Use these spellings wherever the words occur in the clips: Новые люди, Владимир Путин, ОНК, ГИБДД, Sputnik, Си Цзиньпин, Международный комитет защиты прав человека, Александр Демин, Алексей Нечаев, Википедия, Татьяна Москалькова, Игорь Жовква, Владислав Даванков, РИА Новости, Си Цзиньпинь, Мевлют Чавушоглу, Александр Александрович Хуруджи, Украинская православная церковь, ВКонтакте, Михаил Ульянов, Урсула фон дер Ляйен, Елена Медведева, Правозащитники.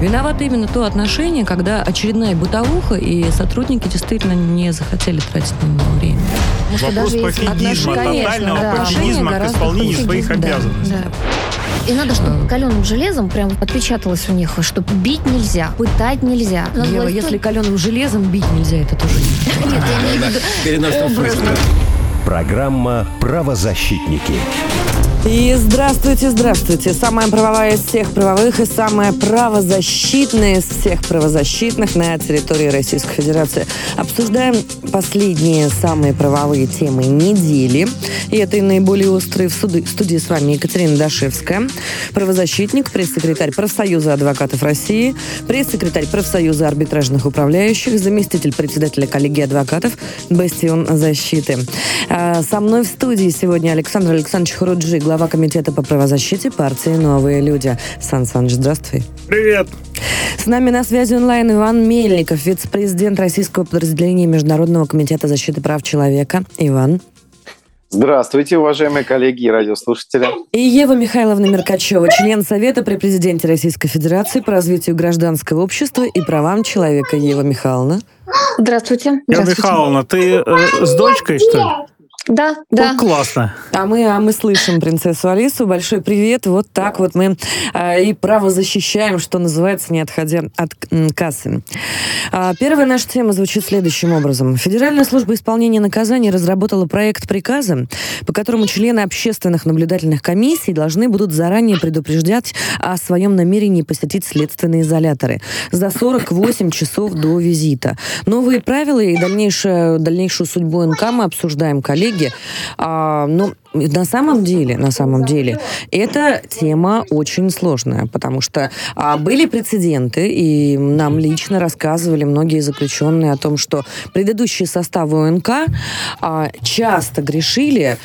Виновато именно то отношение, когда очередная бытовуха, и сотрудники действительно не захотели тратить на него время. Вопрос пофигизма, тотального пофигизма к исполнению своих обязанностей. И надо, чтобы каленым железом прям отпечаталось у них, что бить нельзя, пытать нельзя. Ева, если каленым железом бить нельзя, это тоже не... Нет, я имею в виду образно. Программа «Правозащитники». И здравствуйте, здравствуйте. Самая правовая из всех правовых и самая правозащитная из всех правозащитных на территории Российской Федерации. Обсуждаем последние самые правовые темы недели. И это и наиболее острые в студии с вами Екатерина Дашевская, правозащитник, пресс-секретарь профсоюза адвокатов России, пресс-секретарь профсоюза арбитражных управляющих, заместитель председателя коллегии адвокатов, бастион защиты. Со мной в студии сегодня Александр Александрович Хуруджи, глава комитета по правозащите партии «Новые люди». Сан Саныч, здравствуй. Привет. С нами на связи онлайн Иван Мельников, вице-президент российского подразделения Международного комитета защиты прав человека. Иван. Здравствуйте, уважаемые коллеги и радиослушатели. И Ева Михайловна Меркачева, член Совета при президенте Российской Федерации по развитию гражданского общества и правам человека. Ева Михайловна. Здравствуйте. Ева Михайловна, ты с дочкой, что ли? Да, да. Ну, классно. А мы слышим принцессу Алису. Большой привет. Вот так вот мы и правозащищаем, что называется, не отходя от кассы. Первая наша тема звучит следующим образом. Федеральная служба исполнения наказаний разработала проект приказа, по которому члены общественных наблюдательных комиссий должны будут заранее предупреждать о своем намерении посетить следственные изоляторы за 48 часов до визита. Новые правила и дальнейшую судьбу НК мы обсуждаем, коллеги. Но на самом деле, эта тема очень сложная, потому что были прецеденты, и нам лично рассказывали многие заключенные о том, что предыдущие составы ОНК часто грешили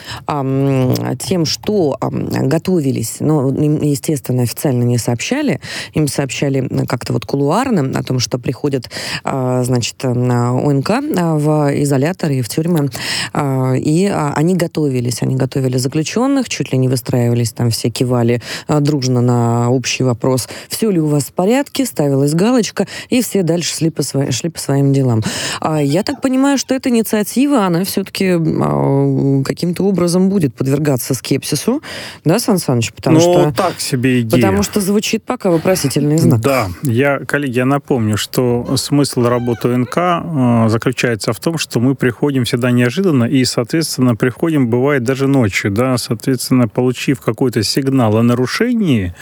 тем, что готовились, но им, естественно, официально не сообщали, им сообщали как-то вот кулуарно о том, что приходят, значит, ОНК в изоляторы и в тюрьмы, и они готовили заключенных, чуть ли не выстраивались, там все кивали дружно на общий вопрос, все ли у вас в порядке, ставилась галочка, и все дальше шли по своим делам. Я так понимаю, что эта инициатива, она все-таки каким-то образом будет подвергаться скепсису, да, Сан Саныч? Ну, так себе идея. Потому что звучит пока вопросительный знак. Да, коллеги, я напомню, что смысл работы НК заключается в том, что мы приходим всегда неожиданно, и, соответственно, приходим, бывает, даже ночью, да, соответственно, получив какой-то сигнал о нарушении,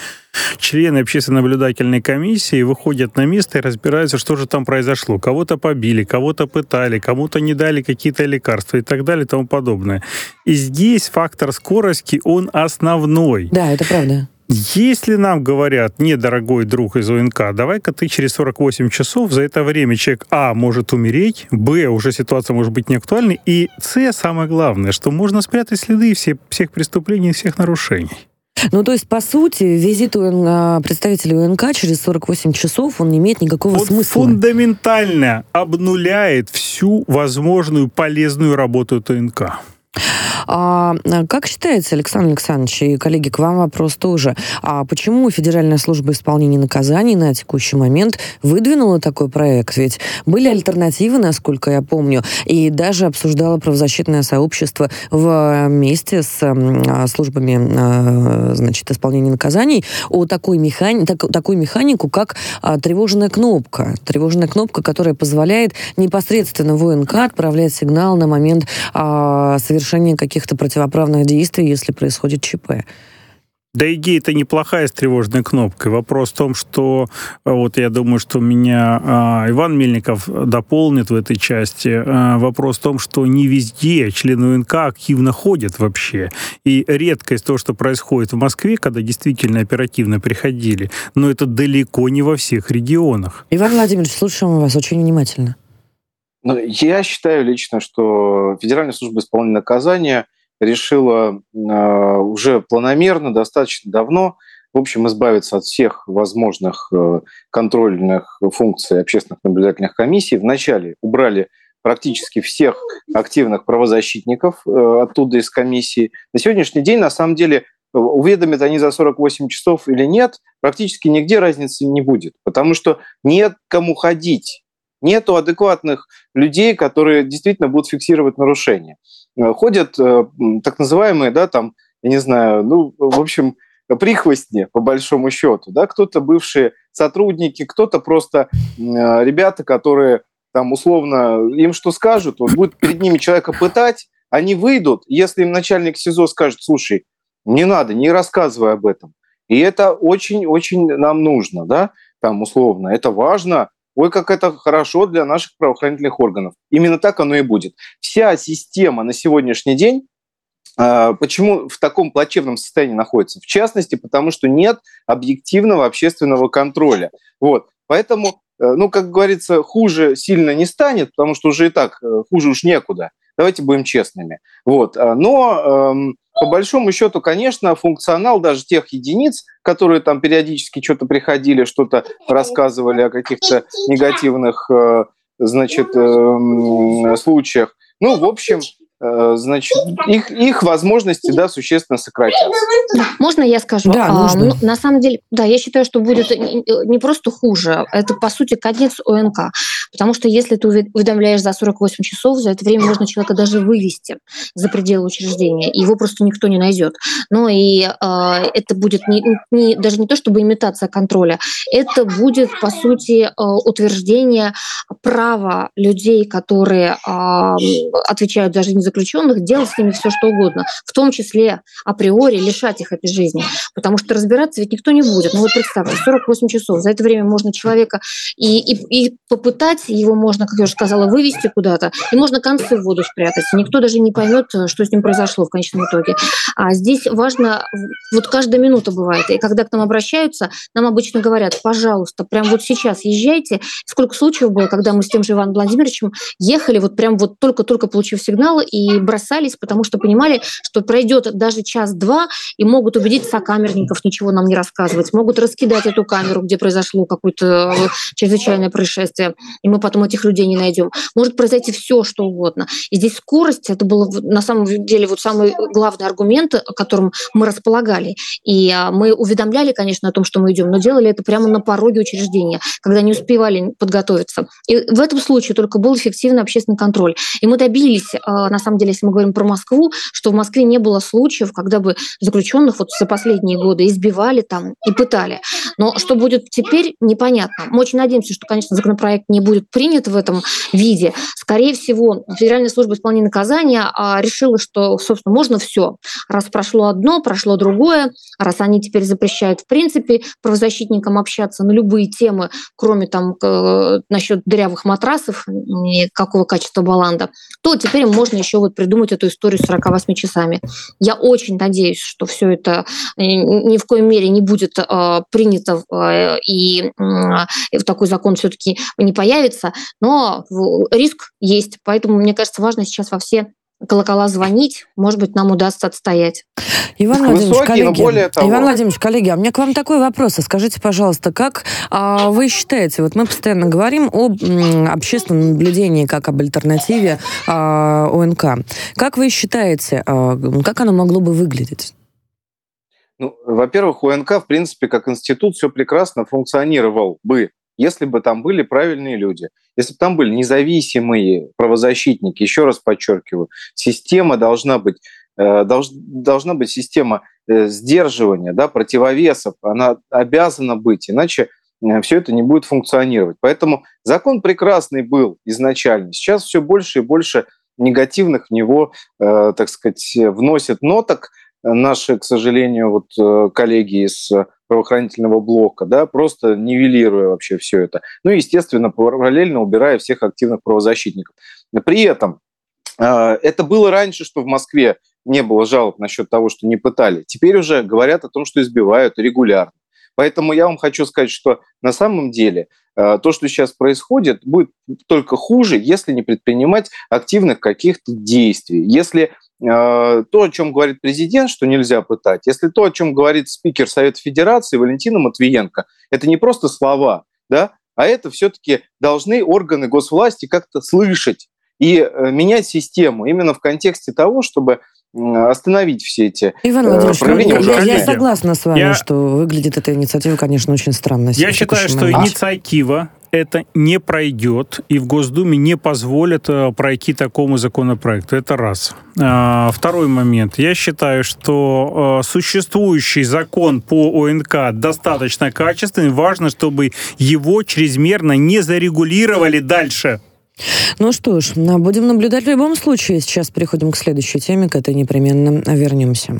члены общественной наблюдательной комиссии выходят на место и разбираются, что же там произошло. Кого-то побили, кого-то пытали, кому-то не дали какие-то лекарства и так далее и тому подобное. И здесь фактор скорости, он основной. Да, это правда. Если нам говорят: не, дорогой друг из ОНК, давай-ка ты через 48 часов, за это время человек А может умереть, Б уже ситуация может быть неактуальной, и С самое главное, что можно спрятать следы всех преступлений и всех нарушений. Ну, то есть, по сути, визит представителя УНК через 48 часов, он не имеет никакого смысла. Он фундаментально обнуляет всю возможную полезную работу УНК. Как считаете, Александр Александрович, и, коллеги, к вам вопрос тоже. Почему Федеральная служба исполнения наказаний на текущий момент выдвинула такой проект? Ведь были альтернативы, насколько я помню, и даже обсуждало правозащитное сообщество вместе с службами, значит, исполнения наказаний о такую механику, как тревожная кнопка. Тревожная кнопка, которая позволяет непосредственно в ОНК отправлять сигнал на момент совершения каких-то противоправных действий, если происходит ЧП. Да, идея-то неплохая с тревожной кнопкой. Вопрос в том, что, вот я думаю, что меня Иван Мельников дополнит в этой части. Вопрос в том, что не везде члены УНК активно ходят вообще. И редкость того, что происходит в Москве, когда действительно оперативно приходили, но это далеко не во всех регионах. Иван Владимирович, слушаем вас очень внимательно. Я считаю лично, что Федеральная служба исполнения наказания решила уже планомерно, достаточно давно, в общем, избавиться от всех возможных контрольных функций общественных наблюдательных комиссий. Вначале убрали практически всех активных правозащитников оттуда из комиссии. На сегодняшний день, на самом деле, уведомят они за 48 часов или нет, практически нигде разницы не будет, потому что нет кому ходить. Нету адекватных людей, которые действительно будут фиксировать нарушения. Ходят так называемые, да, там, я не знаю, ну, в общем, прихвостни, по большому счету, да, кто-то бывшие сотрудники, кто-то просто ребята, которые там условно им что скажут, вот будет перед ними человека пытать, они выйдут, если им начальник СИЗО скажет: слушай, не надо, не рассказывай об этом. И это очень-очень нам нужно, да, там условно, это важно, ой, как это хорошо для наших правоохранительных органов. Именно так оно и будет. Вся система на сегодняшний день почему в таком плачевном состоянии находится? В частности, потому что нет объективного общественного контроля. Вот. Поэтому, ну, как говорится, хуже сильно не станет, потому что уже и так хуже уж некуда. Давайте будем честными. Вот. Но по большому счету, конечно, функционал даже тех единиц, которые там периодически что-то приходили, что-то рассказывали о каких-то негативных, значит, случаях, ну, в общем... Значит, их возможности, да, существенно сократятся. Можно я скажу? Да, можно. На самом деле, да, я считаю, что будет не просто хуже, это, по сути, конец ОНК. Потому что если ты уведомляешь за 48 часов, за это время можно человека даже вывести за пределы учреждения, его просто никто не найдет. Ну и это будет даже не то, чтобы имитация контроля, это будет, по сути, утверждение права людей, которые отвечают за жизнь заключенных, делать с ними все что угодно, в том числе априори лишать их этой жизни, потому что разбираться ведь никто не будет. Ну вот представьте, 48 часов, за это время можно человека и попытать, его можно, как я уже сказала, вывести куда-то, и можно концы в воду спрятать, никто даже не поймет, что с ним произошло в конечном итоге. А здесь важно, вот каждая минута бывает, и когда к нам обращаются, нам обычно говорят: пожалуйста, прям вот сейчас езжайте. Сколько случаев было, когда мы с тем же Иваном Владимировичем ехали, вот прям вот только-только получив сигнал, и бросались, потому что понимали, что пройдет даже час-два, и могут убедить сокамерников ничего нам не рассказывать, могут раскидать эту камеру, где произошло какое-то чрезвычайное происшествие, и мы потом этих людей не найдем. Может произойти все, что угодно. И здесь скорость, это был на самом деле вот самый главный аргумент, которым мы располагали. И мы уведомляли, конечно, о том, что мы идем, но делали это прямо на пороге учреждения, когда не успевали подготовиться. И в этом случае только был эффективный общественный контроль. И мы добились, на самом деле, если мы говорим про Москву, что в Москве не было случаев, когда бы заключенных вот за последние годы избивали там и пытали. Но что будет теперь, непонятно. Мы очень надеемся, что, конечно, законопроект не будет принят в этом виде. Скорее всего, Федеральная служба исполнения наказания решила, что, собственно, можно все. Раз прошло одно, прошло другое, раз они теперь запрещают, в принципе, правозащитникам общаться на любые темы, кроме там насчет дырявых матрасов и какого качества баланда, то теперь можно еще вот придумать эту историю с 48 часами. Я очень надеюсь, что все это ни в коей мере не будет принято, и такой закон все-таки не появится, но риск есть. Поэтому, мне кажется, важно сейчас во все колокола звонить, может быть, нам удастся отстоять. Иван Владимирович, коллеги, а у меня к вам такой вопрос. Скажите, пожалуйста, как вы считаете, вот мы постоянно говорим об общественном наблюдении как об альтернативе ОНК. Как вы считаете, как оно могло бы выглядеть? Ну, во-первых, ОНК, в принципе, как институт, все прекрасно функционировал бы, если бы там были правильные люди, если бы там были независимые правозащитники. Еще раз подчеркиваю, система должна быть система сдерживания, да, противовесов, она обязана быть, иначе все это не будет функционировать. Поэтому закон прекрасный был изначально, сейчас все больше и больше негативных в него, так сказать, вносят ноток наши, к сожалению, вот коллеги из правоохранительного блока, да, просто нивелируя вообще все это. Ну и, естественно, параллельно убирая всех активных правозащитников. При этом это было раньше, что в Москве не было жалоб насчет того, что не пытали. Теперь уже говорят о том, что избивают регулярно. Поэтому я вам хочу сказать, что на самом деле то, что сейчас происходит, будет только хуже, если не предпринимать активных каких-то действий. Если то, о чем говорит президент, что нельзя пытать, если то, о чем говорит спикер Совета Федерации Валентина Матвиенко, это не просто слова, да, а это все-таки должны органы госвласти как-то слышать и менять систему именно в контексте того, чтобы остановить все эти проявления. Я согласна с вами, что выглядит эта инициатива, конечно, очень странно. Я считаю, что инициатива это не пройдет, и в Госдуме не позволят пройти такому законопроекту. Это раз. Второй момент. Я считаю, что существующий закон по ОНК достаточно качественный. Важно, чтобы его чрезмерно не зарегулировали дальше. Ну что ж, будем наблюдать в любом случае. Сейчас переходим к следующей теме, к этой непременно вернемся.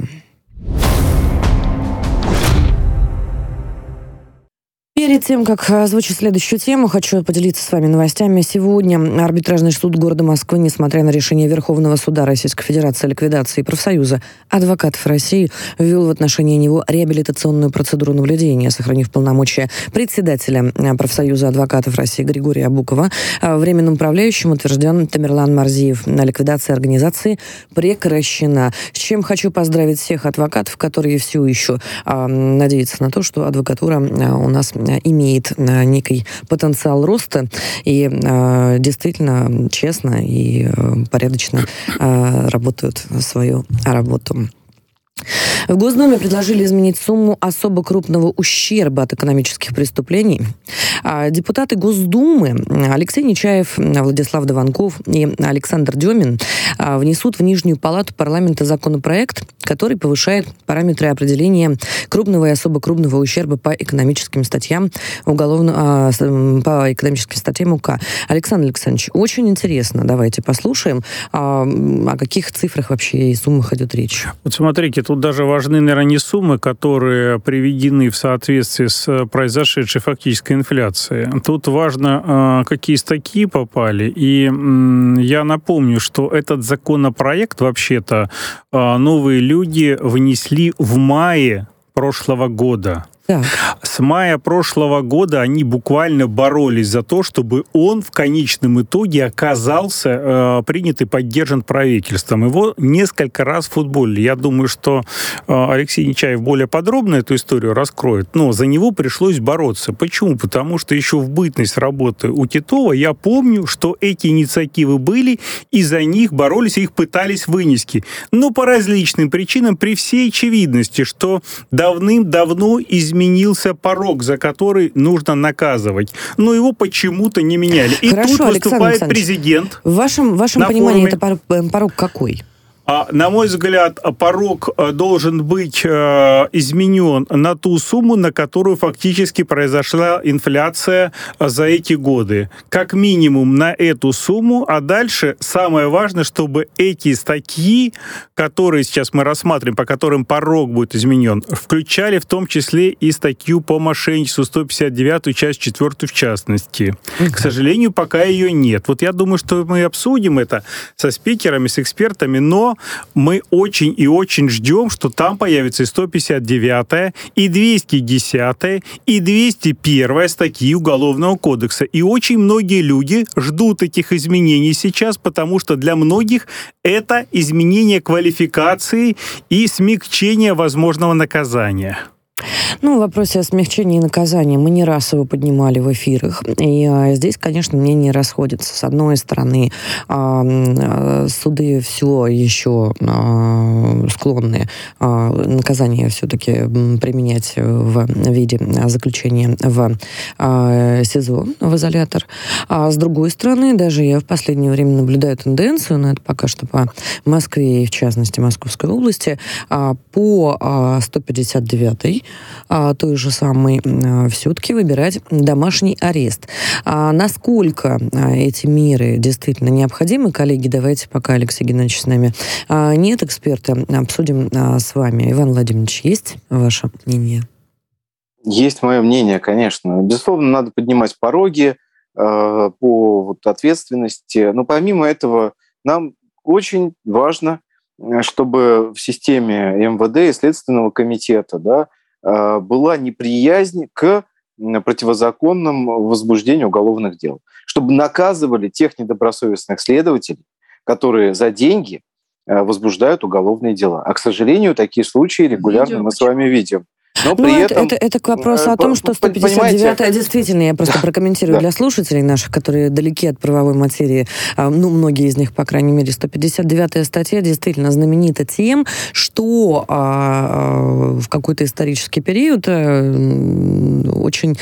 Перед тем, как озвучить следующую тему, хочу поделиться с вами новостями. Сегодня арбитражный суд города Москвы, несмотря на решение Верховного суда Российской Федерации о ликвидации профсоюза адвокатов России, ввел в отношении него реабилитационную процедуру наблюдения, сохранив полномочия председателя профсоюза адвокатов России Григория Букова. Временным управляющим утвержден Тамерлан Марзиев. Ликвидация организации прекращена. С чем хочу поздравить всех адвокатов, которые все еще надеются на то, что адвокатура у нас имеет некий потенциал роста и действительно честно и порядочно работают свою работу. В Госдуме предложили изменить сумму особо крупного ущерба от экономических преступлений. Депутаты Госдумы Алексей Нечаев, Владислав Даванков и Александр Демин внесут в Нижнюю палату парламента законопроект, который повышает параметры определения крупного и особо крупного ущерба по экономическим статьям УК. Александр Александрович, очень интересно. Давайте послушаем, о каких цифрах вообще и суммах идет речь. Вот смотрите, тут даже важны, наверное, не суммы, которые приведены в соответствии с произошедшей фактической инфляцией. Тут важно, какие статьи попали. И я напомню, что этот законопроект, вообще-то, новые люди внесли в мае прошлого года. Да. С мая прошлого года они буквально боролись за то, чтобы он в конечном итоге оказался принят и поддержан правительством. Его несколько раз футболили. Я думаю, что Алексей Нечаев более подробно эту историю раскроет, но за него пришлось бороться. Почему? Потому что еще в бытность работы у Титова я помню, что эти инициативы были, и за них боролись, и их пытались вынести. Но по различным причинам, при всей очевидности, что давным-давно изменился порог, за который нужно наказывать. Но его почему-то не меняли. И хорошо, тут выступает президент. В вашем понимании форуме. Это порог какой? На мой взгляд, порог должен быть изменен на ту сумму, на которую фактически произошла инфляция за эти годы. Как минимум на эту сумму, а дальше самое важное, чтобы эти статьи, которые сейчас мы рассматриваем, по которым порог будет изменен, включали в том числе и статью по мошенничеству 159, часть 4 в частности. К сожалению, пока ее нет. Вот я думаю, что мы обсудим это со спикерами, с экспертами, но мы очень и очень ждем, что там появится и 159-я, и 210-я, и 201-я статьи Уголовного кодекса. И очень многие люди ждут этих изменений сейчас, потому что для многих это изменение квалификации и смягчение возможного наказания. Ну, в вопросе о смягчении наказания мы не раз его поднимали в эфирах. И здесь, конечно, мнения расходятся. С одной стороны, суды все еще склонны наказание все-таки применять в виде заключения в СИЗО, в изолятор. А с другой стороны, даже я в последнее время наблюдаю тенденцию, но это пока что по Москве и, в частности, Московской области, по 159-й, той же самой, все-таки выбирать домашний арест. Насколько эти меры действительно необходимы, коллеги, давайте пока Алексей Геннадьевич с нами нет эксперта, обсудим с вами. Иван Владимирович, есть ваше мнение? Есть мое мнение, конечно. Безусловно, надо поднимать пороги по ответственности, но помимо этого нам очень важно, чтобы в системе МВД и Следственного комитета, да, была неприязнь к противозаконному возбуждению уголовных дел. Чтобы наказывали тех недобросовестных следователей, которые за деньги возбуждают уголовные дела. А, к сожалению, такие случаи регулярно мы с вами видим. Но при этом... это к вопросу о том, что 159-я действительно, я просто прокомментирую для слушателей наших, которые далеки от правовой материи, ну, многие из них, по крайней мере, 159-я статья действительно знаменита тем, что в какой-то исторический период очень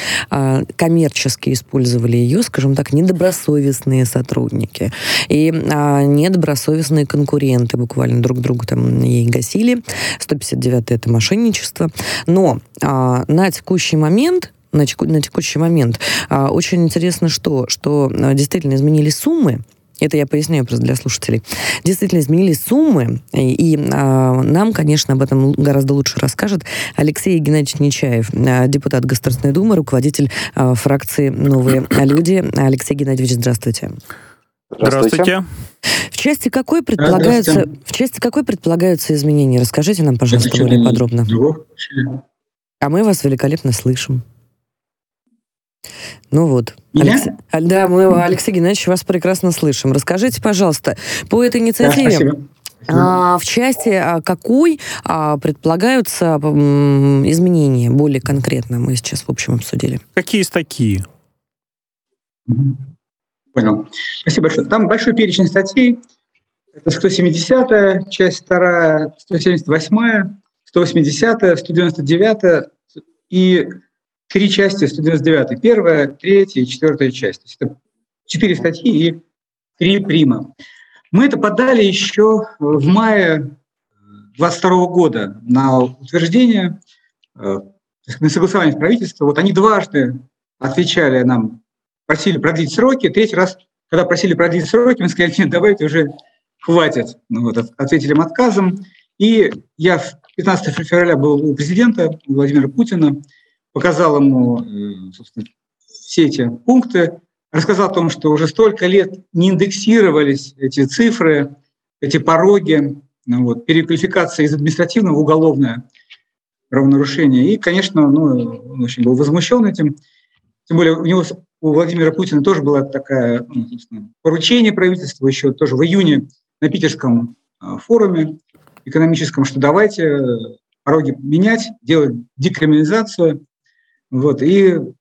коммерчески использовали ее, скажем так, недобросовестные сотрудники и недобросовестные конкуренты буквально друг друга там ей гасили. 159-е это мошенничество. Но на текущий момент очень интересно, что действительно изменились суммы. Это я поясняю просто для слушателей. Действительно изменились суммы, и нам, конечно, об этом гораздо лучше расскажет Алексей Геннадьевич Нечаев, депутат Государственной Думы, руководитель фракции «Новые люди». Алексей Геннадьевич, здравствуйте. Здравствуйте. В части какой предполагаются изменения? Расскажите нам, пожалуйста, более подробно. А мы вас великолепно слышим. Ну вот. Да, мы, Алексей Геннадьевич, вас прекрасно слышим. Расскажите, пожалуйста, по этой инициативе, в части какой предполагаются изменения более конкретно? Мы сейчас, в общем, обсудили. Какие статьи? Понял. Спасибо большое. Там большой перечень статей. Это 170-я, часть 2, 178-я, 180-я, 199-я и... 3 части 199. Первая, третья и четвертая часть. То есть это 4 статьи и 3 прима. Мы это подали еще в мае 2022 года на утверждение, на согласование с правительством. Вот они дважды отвечали нам, просили продлить сроки. Третий раз, когда просили продлить сроки, мы сказали: нет, давайте уже хватит. Ну, вот, ответили им отказом. И я 15 февраля был у президента, у Владимира Путина, показал ему, собственно, все эти пункты, рассказал о том, что уже столько лет не индексировались эти цифры, эти пороги, ну, вот, переквалификация из административного в уголовное правонарушение. И, конечно, он очень был возмущен этим. Тем более у Владимира Путина тоже было такое поручение правительства еще тоже в июне на Питерском форуме экономическом, что давайте пороги менять, делать декриминализацию. Вот, и он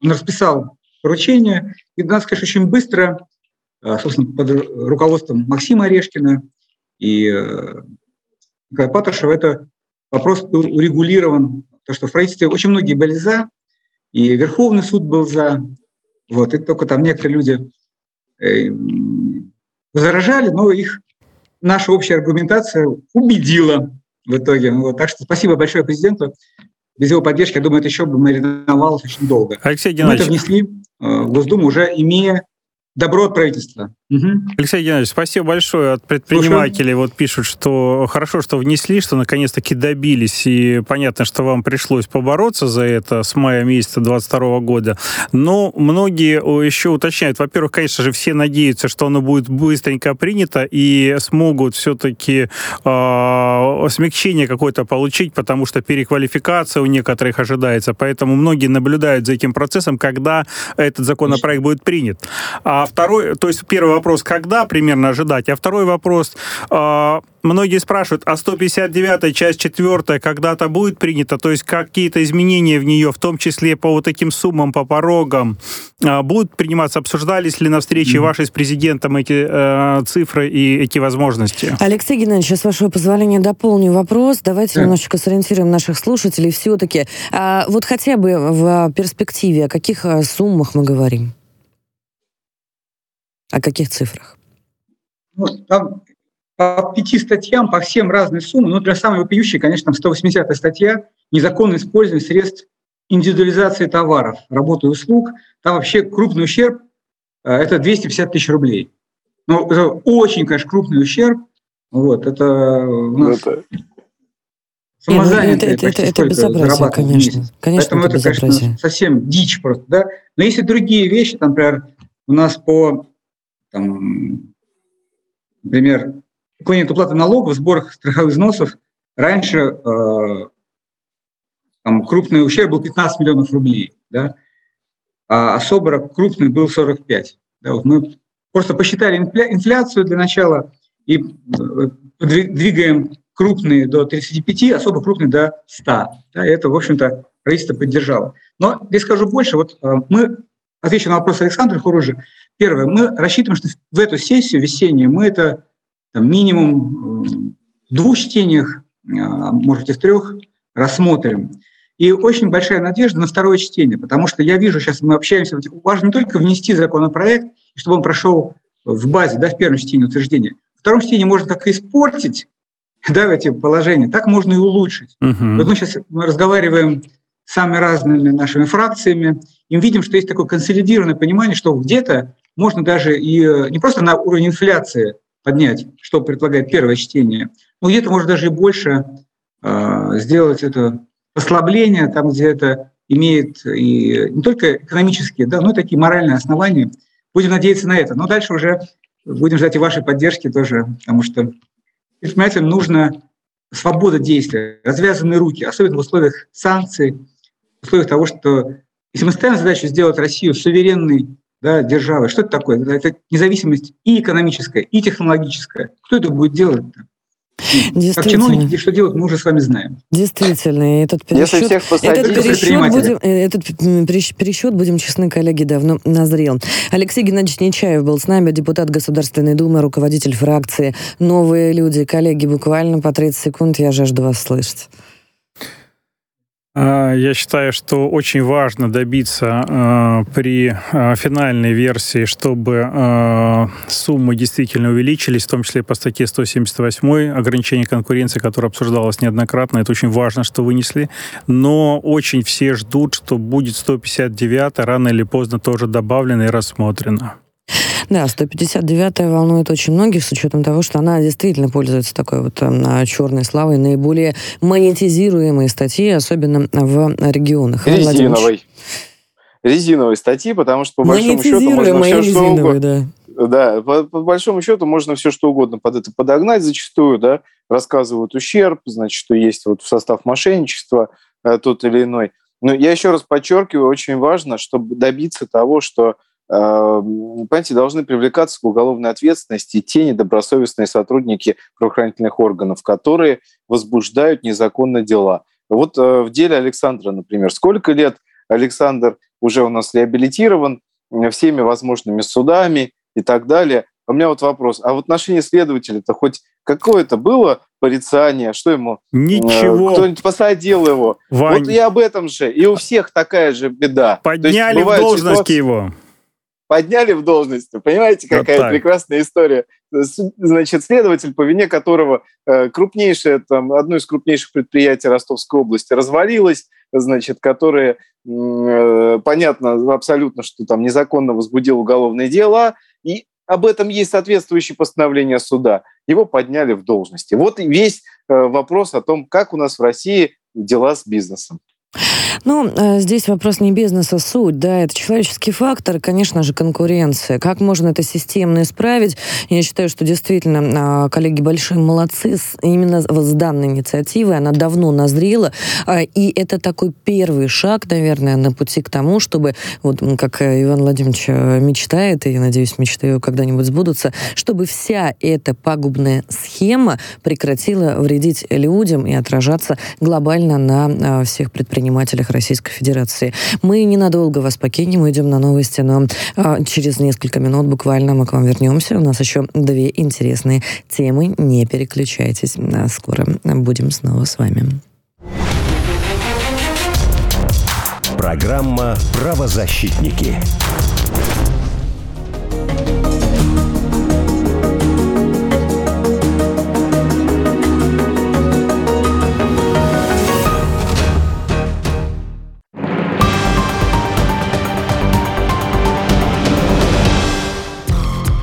расписал поручение. И нас, конечно, очень быстро, собственно, под руководством Максима Орешкина и Николая Патрушева, этот вопрос был урегулирован. Потому что в правительстве очень многие были за, и Верховный суд был за. Вот, и только там некоторые люди возражали, но их наша общая аргументация убедила в итоге. Вот, так что спасибо большое президенту. Без его поддержки, я думаю, это еще бы мариновалось очень долго. Алексей Геннадьевич. Мы это внесли в Госдуму, уже имея добро от правительства. Угу. Алексей Геннадьевич, спасибо большое от предпринимателей. Слушаю. Вот пишут, что хорошо, что внесли, что наконец-таки добились. И понятно, что вам пришлось побороться за это с мая месяца 2022 года. Но многие еще уточняют. Во-первых, конечно же, все надеются, что оно будет быстренько принято и смогут все-таки смягчение какое-то получить, потому что переквалификация у некоторых ожидается. Поэтому многие наблюдают за этим процессом, когда этот законопроект будет принят. А второй, то есть первый вопрос, когда примерно ожидать, а второй вопрос, многие спрашивают, а 159-я часть 4 когда-то будет принята, то есть какие-то изменения в нее, в том числе по вот таким суммам, по порогам, будут приниматься, обсуждались ли на встрече вашей с президентом эти цифры и эти возможности? Алексей Геннадьевич, я, с вашего позволения, дополню вопрос, давайте немножечко сориентируем наших слушателей все-таки, вот хотя бы в перспективе, о каких суммах мы говорим? О каких цифрах? Там по 5 статьям, по всем разные суммы. Но для самой вопиющей, конечно, 180-я статья «Незаконное использование средств индивидуализации товаров, работы и услуг». Там вообще крупный ущерб – это 250 тысяч рублей. Ну, это очень, конечно, крупный ущерб. Вот, это у нас самозанятые это безобразие, конечно. Поэтому это, конечно, совсем дичь просто. Да? Но есть и другие вещи, там, например, у нас по... Там, например, уклонение от уплаты налогов, сборах страховых взносов. Раньше там, крупный ущерб был 15 миллионов рублей, да? А особо крупный был 45. Да? Вот мы просто посчитали инфляцию для начала и двигаем к крупные до 35, особо крупные до 100. Да, это, в общем-то, правительство поддержало. Но я скажу больше. Вот мы, отвечу на вопрос Александра Хуруджи. Первое, мы рассчитываем, что в эту сессию весеннюю мы это там, минимум в двух чтениях, может быть, в трех, рассмотрим. И очень большая надежда на второе чтение, потому что я вижу, сейчас мы общаемся, важно не только внести законопроект, чтобы он прошел в базе, да, в первом чтении утверждения. В втором чтении можно как испортить, да, эти положения, так можно и улучшить. Вот мы сейчас разговариваем с самыми разными нашими фракциями, и видим, что есть такое консолидированное понимание, что где-то можно даже и не просто на уровень инфляции поднять, что предлагает первое чтение, но где-то можно даже и больше сделать это послабление, там, где это имеет и не только экономические, да, но и такие моральные основания. Будем надеяться на это. Но дальше уже будем ждать и вашей поддержки тоже, потому что предпринимателям нужна свобода действия, развязанные руки, особенно в условиях санкций, в условиях того, что если мы ставим задачу сделать Россию суверенной, да, державой, что это такое? Это независимость и экономическая, и технологическая. Кто это будет делать-то? Как чиновники, что делать, мы уже с вами знаем. Действительно, и этот пересчет, будем честны, коллеги, давно назрел. Алексей Геннадьевич Нечаев был с нами, депутат Государственной Думы, руководитель фракции «Новые люди». Коллеги, буквально по 30 секунд, я жажду вас слышать. Я считаю, что очень важно добиться при финальной версии, чтобы суммы действительно увеличились, в том числе по статье 178 «Ограничение конкуренции», которое обсуждалось неоднократно. Это очень важно, что вынесли. Но очень все ждут, что будет 159 рано или поздно тоже добавлено и рассмотрено. Да, 159-я волнует очень многих, с учетом того, что она действительно пользуется такой вот черной славой, наиболее монетизируемой статьи, особенно в регионах. Резиновой статьи, потому что по большому счету можно все что угодно. Да, по большому счету можно все что угодно под это подогнать зачастую, да, рассказывают ущерб, значит, что есть вот в состав мошенничества тот или иной. Но я еще раз подчеркиваю, очень важно, чтобы добиться того, что понимаете, должны привлекаться к уголовной ответственности те недобросовестные сотрудники правоохранительных органов, которые возбуждают незаконно дела. Вот в деле Александра, например, сколько лет Александр уже у нас реабилитирован всеми возможными судами и так далее. У меня вот вопрос, а в отношении следователя-то хоть какое-то было порицание, что ему? Ничего. Кто-нибудь посадил его? Вань. Вот и об этом же, и у всех такая же беда. Подняли в должность его. Подняли в должности. Понимаете, какая вот прекрасная история. Значит, следователь, по вине которого крупнейшее, там, одно из крупнейших предприятий Ростовской области развалилось, значит, которое, понятно, абсолютно, что там незаконно возбудило уголовные дела, и об этом есть соответствующее постановление суда. Его подняли в должности. Вот и весь вопрос о том, как у нас в России дела с бизнесом. Ну, здесь вопрос не бизнеса, суть, да, это человеческий фактор, конечно же, конкуренция. Как можно это системно исправить? Я считаю, что действительно коллеги большие молодцы именно с данной инициативой, она давно назрела, и это такой первый шаг, наверное, на пути к тому, чтобы, вот как Иван Владимирович мечтает, и я надеюсь, мечты его когда-нибудь сбудутся, чтобы вся эта пагубная схема прекратила вредить людям и отражаться глобально на всех предпринимателях Российской Федерации. Мы ненадолго вас покинем, идем на новости, но через несколько минут буквально мы к вам вернемся. У нас еще две интересные темы. Не переключайтесь. Скоро будем снова с вами. Программа «Правозащитники».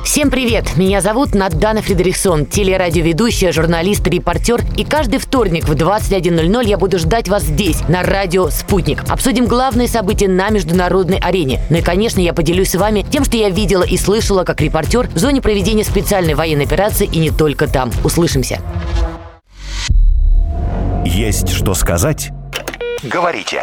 Всем привет! Меня зовут Надана Фредериксон, телерадиоведущая, журналист, репортер. И каждый вторник в 21:00 я буду ждать вас здесь, на радио «Спутник». Обсудим главные события на международной арене. Ну и, конечно, я поделюсь с вами тем, что я видела и слышала как репортер в зоне проведения специальной военной операции и не только там. Услышимся. Есть что сказать? Говорите.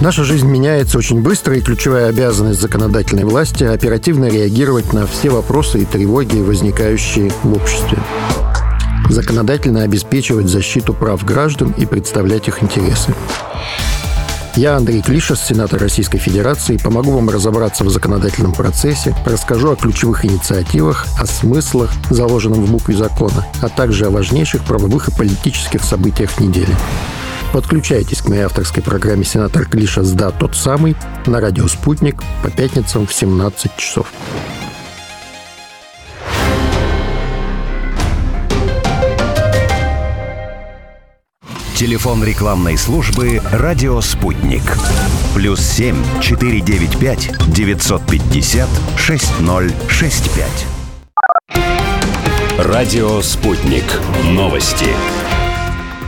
Наша жизнь меняется очень быстро, и ключевая обязанность законодательной власти – оперативно реагировать на все вопросы и тревоги, возникающие в обществе. Законодательно обеспечивать защиту прав граждан и представлять их интересы. Я, Андрей Клишес, сенатор Российской Федерации, помогу вам разобраться в законодательном процессе, расскажу о ключевых инициативах, о смыслах, заложенных в букве закона, а также о важнейших правовых и политических событиях недели. Подключайтесь к моей авторской программе «Сенатор Клишес, да, тот самый» на радио «Спутник» по пятницам в 17 часов. Телефон рекламной службы «Радио Спутник». +7 495 950 6065. «Радио Спутник». Новости.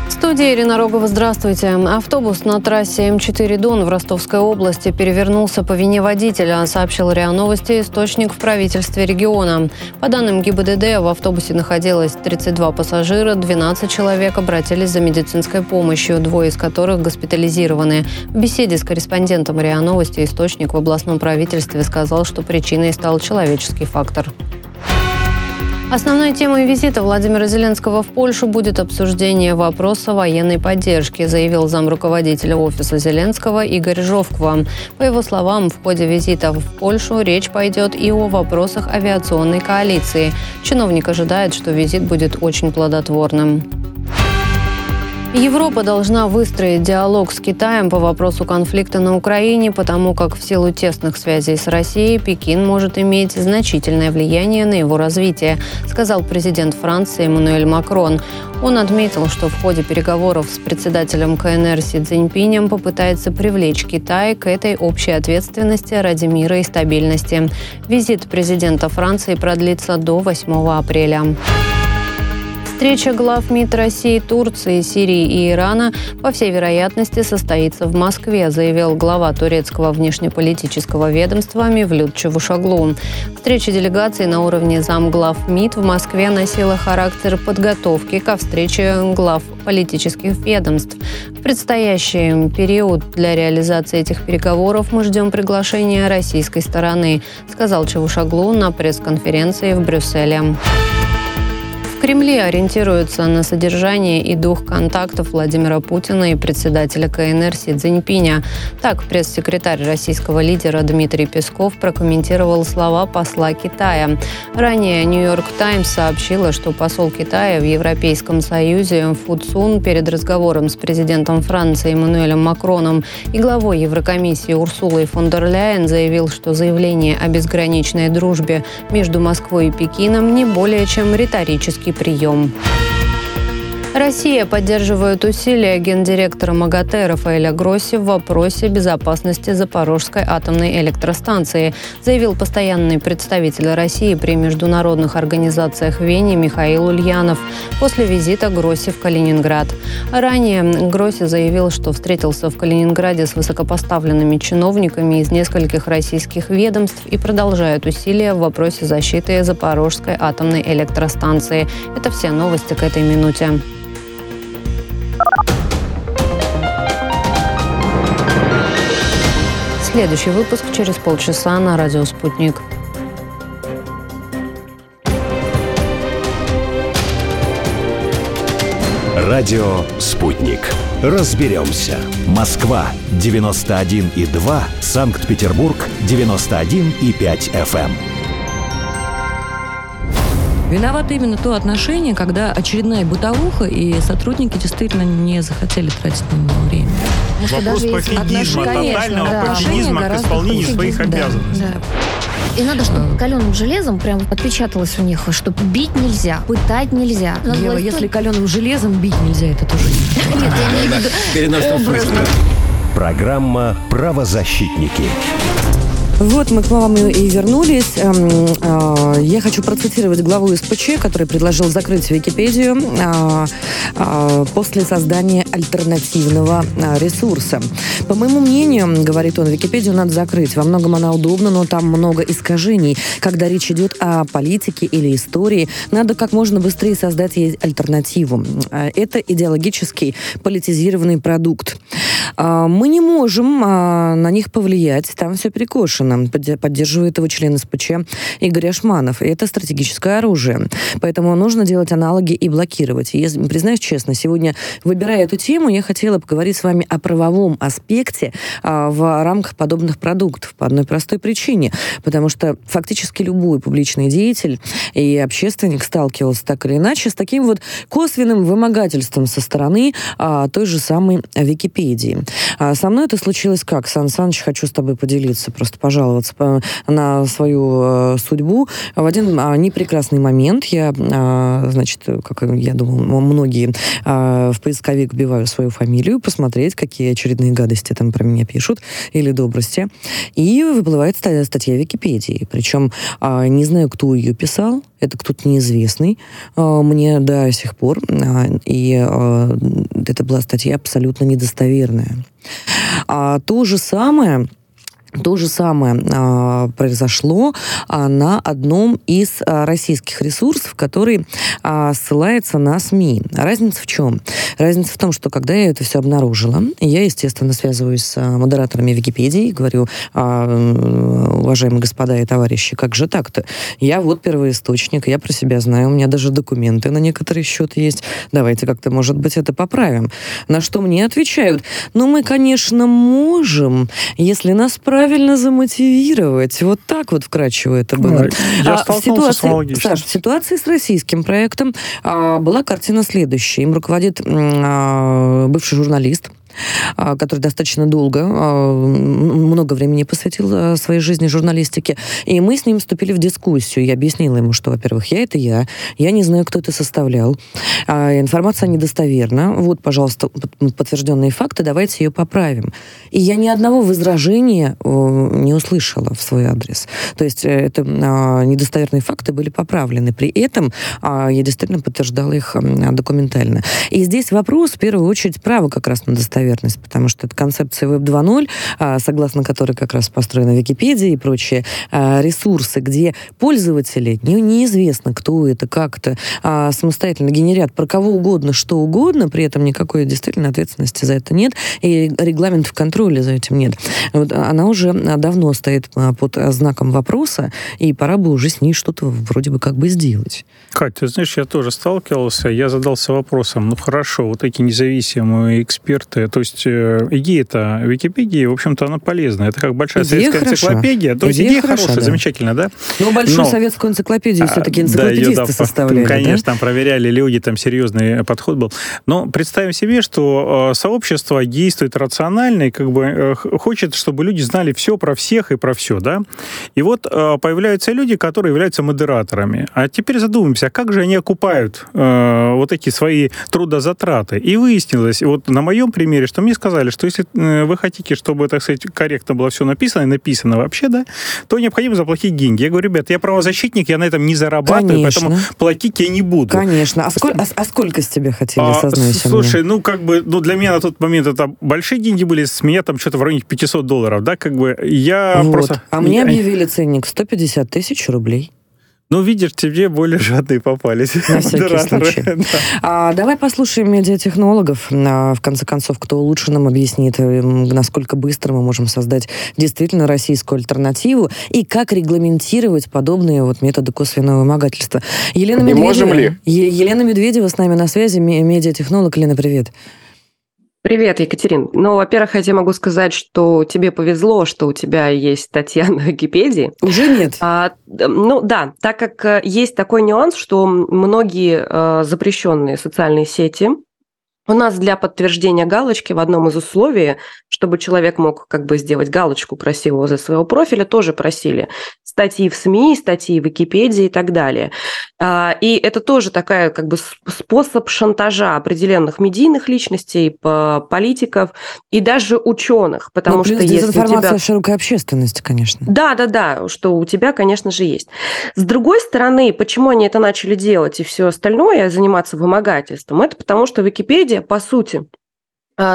В студии Ирина Рогова. Здравствуйте. Автобус на трассе М4 Дон в Ростовской области перевернулся по вине водителя, сообщил РИА Новости источник в правительстве региона. По данным ГИБДД, в автобусе находилось 32 пассажира, 12 человек обратились за медицинской помощью, двое из которых госпитализированы. В беседе с корреспондентом РИА Новости источник в областном правительстве сказал, что причиной стал человеческий фактор. Основной темой визита Владимира Зеленского в Польшу будет обсуждение вопроса военной поддержки, заявил замруководителя офиса Зеленского Игорь Жовква. По его словам, в ходе визита в Польшу речь пойдет и о вопросах авиационной коалиции. Чиновник ожидает, что визит будет очень плодотворным. Европа должна выстроить диалог с Китаем по вопросу конфликта на Украине, потому как в силу тесных связей с Россией Пекин может иметь значительное влияние на его развитие, сказал президент Франции Эммануэль Макрон. Он отметил, что в ходе переговоров с председателем КНР Си Цзиньпинем попытается привлечь Китай к этой общей ответственности ради мира и стабильности. Визит президента Франции продлится до 8 апреля. Встреча глав МИД России, Турции, Сирии и Ирана, по всей вероятности, состоится в Москве, заявил глава турецкого внешнеполитического ведомства Мевлют Чавушоглу. Встреча делегаций на уровне замглав МИД в Москве носила характер подготовки ко встрече глав политических ведомств. В предстоящий период для реализации этих переговоров мы ждем приглашения российской стороны, сказал Чавушоглу на пресс-конференции в Брюсселе. В Кремле ориентируется на содержание и дух контактов Владимира Путина и председателя КНР Си Цзиньпиня. Так, пресс-секретарь российского лидера Дмитрий Песков прокомментировал слова посла Китая. Ранее «Нью-Йорк Таймс» сообщила, что посол Китая в Европейском Союзе Фу Цун перед разговором с президентом Франции Эммануэлем Макроном и главой Еврокомиссии Урсулой фон дер Ляйен заявил, что заявление о безграничной дружбе между Москвой и Пекином не более чем риторический прием. Россия поддерживает усилия гендиректора МАГАТЭ Рафаэля Гросси в вопросе безопасности Запорожской атомной электростанции, заявил постоянный представитель России при международных организациях в Вене Михаил Ульянов после визита Гросси в Калининград. Ранее Гросси заявил, что встретился в Калининграде с высокопоставленными чиновниками из нескольких российских ведомств и продолжает усилия в вопросе защиты Запорожской атомной электростанции. Это все новости к этой минуте. Следующий выпуск через полчаса на радио «Спутник». Радио «Спутник». Разберемся. Москва 91,2, Санкт-Петербург 91,5 FM. Виновато именно то отношение, когда очередная бытовуха, и сотрудники действительно не захотели тратить на него время. Вопрос пофигизма, тотального пофигизма к исполнению своих обязанностей. Да. И надо, чтобы каленым железом прям отпечаталось у них, что бить нельзя, пытать нельзя. Ева, если каленым железом бить нельзя, это тоже нет. Переносим образно. Программа «Правозащитники». Вот мы к вам и вернулись. Я хочу процитировать главу СПЧ, который предложил закрыть Википедию после создания альтернативного ресурса. По моему мнению, говорит он, Википедию надо закрыть. Во многом она удобна, но там много искажений. Когда речь идет о политике или истории, надо как можно быстрее создать ей альтернативу. Это идеологический политизированный продукт. Мы не можем на них повлиять, там все перекошено, поддерживает его член СПЧ Игорь Ашманов. И это стратегическое оружие. Поэтому нужно делать аналоги и блокировать. И, признаюсь честно, сегодня, выбирая эту тему, я хотела поговорить с вами о правовом аспекте в рамках подобных продуктов. По одной простой причине. Потому что фактически любой публичный деятель и общественник сталкивался так или иначе с таким вот косвенным вымогательством со стороны той же самой Википедии. Со мной это случилось как? Сан Саныч, хочу с тобой поделиться, просто пожаловаться на свою судьбу. В один непрекрасный момент я, значит, как я думал, многие в поисковик вбиваю свою фамилию, посмотреть, какие очередные гадости там про меня пишут, или добрости. И выплывает статья Википедии. Причем не знаю, кто ее писал, это кто-то неизвестный мне до сих пор. И это была статья абсолютно недостоверная. То же самое произошло на одном из российских ресурсов, который ссылается на СМИ. Разница в чем? Разница в том, что когда я это все обнаружила, я, естественно, связываюсь с модераторами Википедии и говорю: уважаемые господа и товарищи, как же так-то? Я вот первоисточник, я про себя знаю, у меня даже документы на некоторый счет есть. Давайте как-то, может быть, это поправим. На что мне отвечают: ну, мы, конечно, можем, если нас правильно замотивировать. Вот так вот вкратчиво это было. Я столкнулся с аналогичностью. Саш, в ситуации с российским проектом была картина следующая. Им руководит бывший журналист, который достаточно долго, много времени посвятил своей жизни журналистике. И мы с ним вступили в дискуссию. Я объяснила ему, что, во-первых, я не знаю, кто это составлял. Информация недостоверна. Вот, пожалуйста, подтвержденные факты, давайте ее поправим. И я ни одного возражения не услышала в свой адрес. То есть это недостоверные факты были поправлены. При этом я действительно подтверждала их документально. И здесь вопрос, в первую очередь, права как раз на достоверность. Потому что это концепция Web 2.0, согласно которой как раз построена Википедия и прочие ресурсы, где пользователи, неизвестно кто это, как это, самостоятельно генерят про кого угодно, что угодно, при этом никакой действительно ответственности за это нет, и регламентов контроля за этим нет. Вот она уже давно стоит под знаком вопроса, и пора бы уже с ней что-то вроде бы как бы сделать. Кать, ты знаешь, я тоже сталкивался, я задался вопросом, ну хорошо, вот эти независимые эксперты, то есть идея-то Википедии, в общем-то, она полезна. Это как большая советская энциклопедия. То есть идея хорошая, да. Замечательно, да? Но большую советскую энциклопедию все-таки энциклопедисты составляли. Конечно, да? Там проверяли люди, там серьезный подход был. Но представим себе, что сообщество действует рационально и как бы хочет, чтобы люди знали все про всех и про все, да? И вот появляются люди, которые являются модераторами. А теперь задумаемся, как же они окупают вот эти свои трудозатраты? И выяснилось, вот на моем примере, что мне сказали, что если вы хотите, чтобы, так сказать, корректно было все написано, и написано вообще, да, то необходимо заплатить деньги. Я говорю: ребят, я правозащитник, я на этом не зарабатываю, конечно, поэтому платить я не буду. Конечно. А сколько с тебя хотели, сознайся? Слушай, для меня на тот момент это большие деньги были, с меня там что-то в районе $500, да, как бы я вот. Просто... А мне объявили ценник 150 тысяч рублей. Ну, видишь, тебе более жадные попались. На всякий случай. Да. Давай послушаем медиатехнологов, в конце концов, кто лучше нам объяснит, насколько быстро мы можем создать действительно российскую альтернативу и как регламентировать подобные вот методы косвенного вымогательства. Елена Медведева с нами на связи, медиатехнолог. Елена, привет. Привет, Екатерин. Во-первых, я тебе могу сказать, что тебе повезло, что у тебя есть статья на Википедии. Уже нет. Да, так как есть такой нюанс, что многие запрещенные социальные сети у нас для подтверждения галочки в одном из условий, чтобы человек мог как бы сделать галочку красивую за своего профиля, тоже просили статьи в СМИ, статьи в Википедии и так далее. И это тоже такая, как бы, способ шантажа определенных медийных личностей, политиков и даже ученых, потому что если дезинформация широкой общественности, конечно. Да, что у тебя, конечно же, есть. С другой стороны, почему они это начали делать и все остальное, заниматься вымогательством, это потому что Википедия, по сути,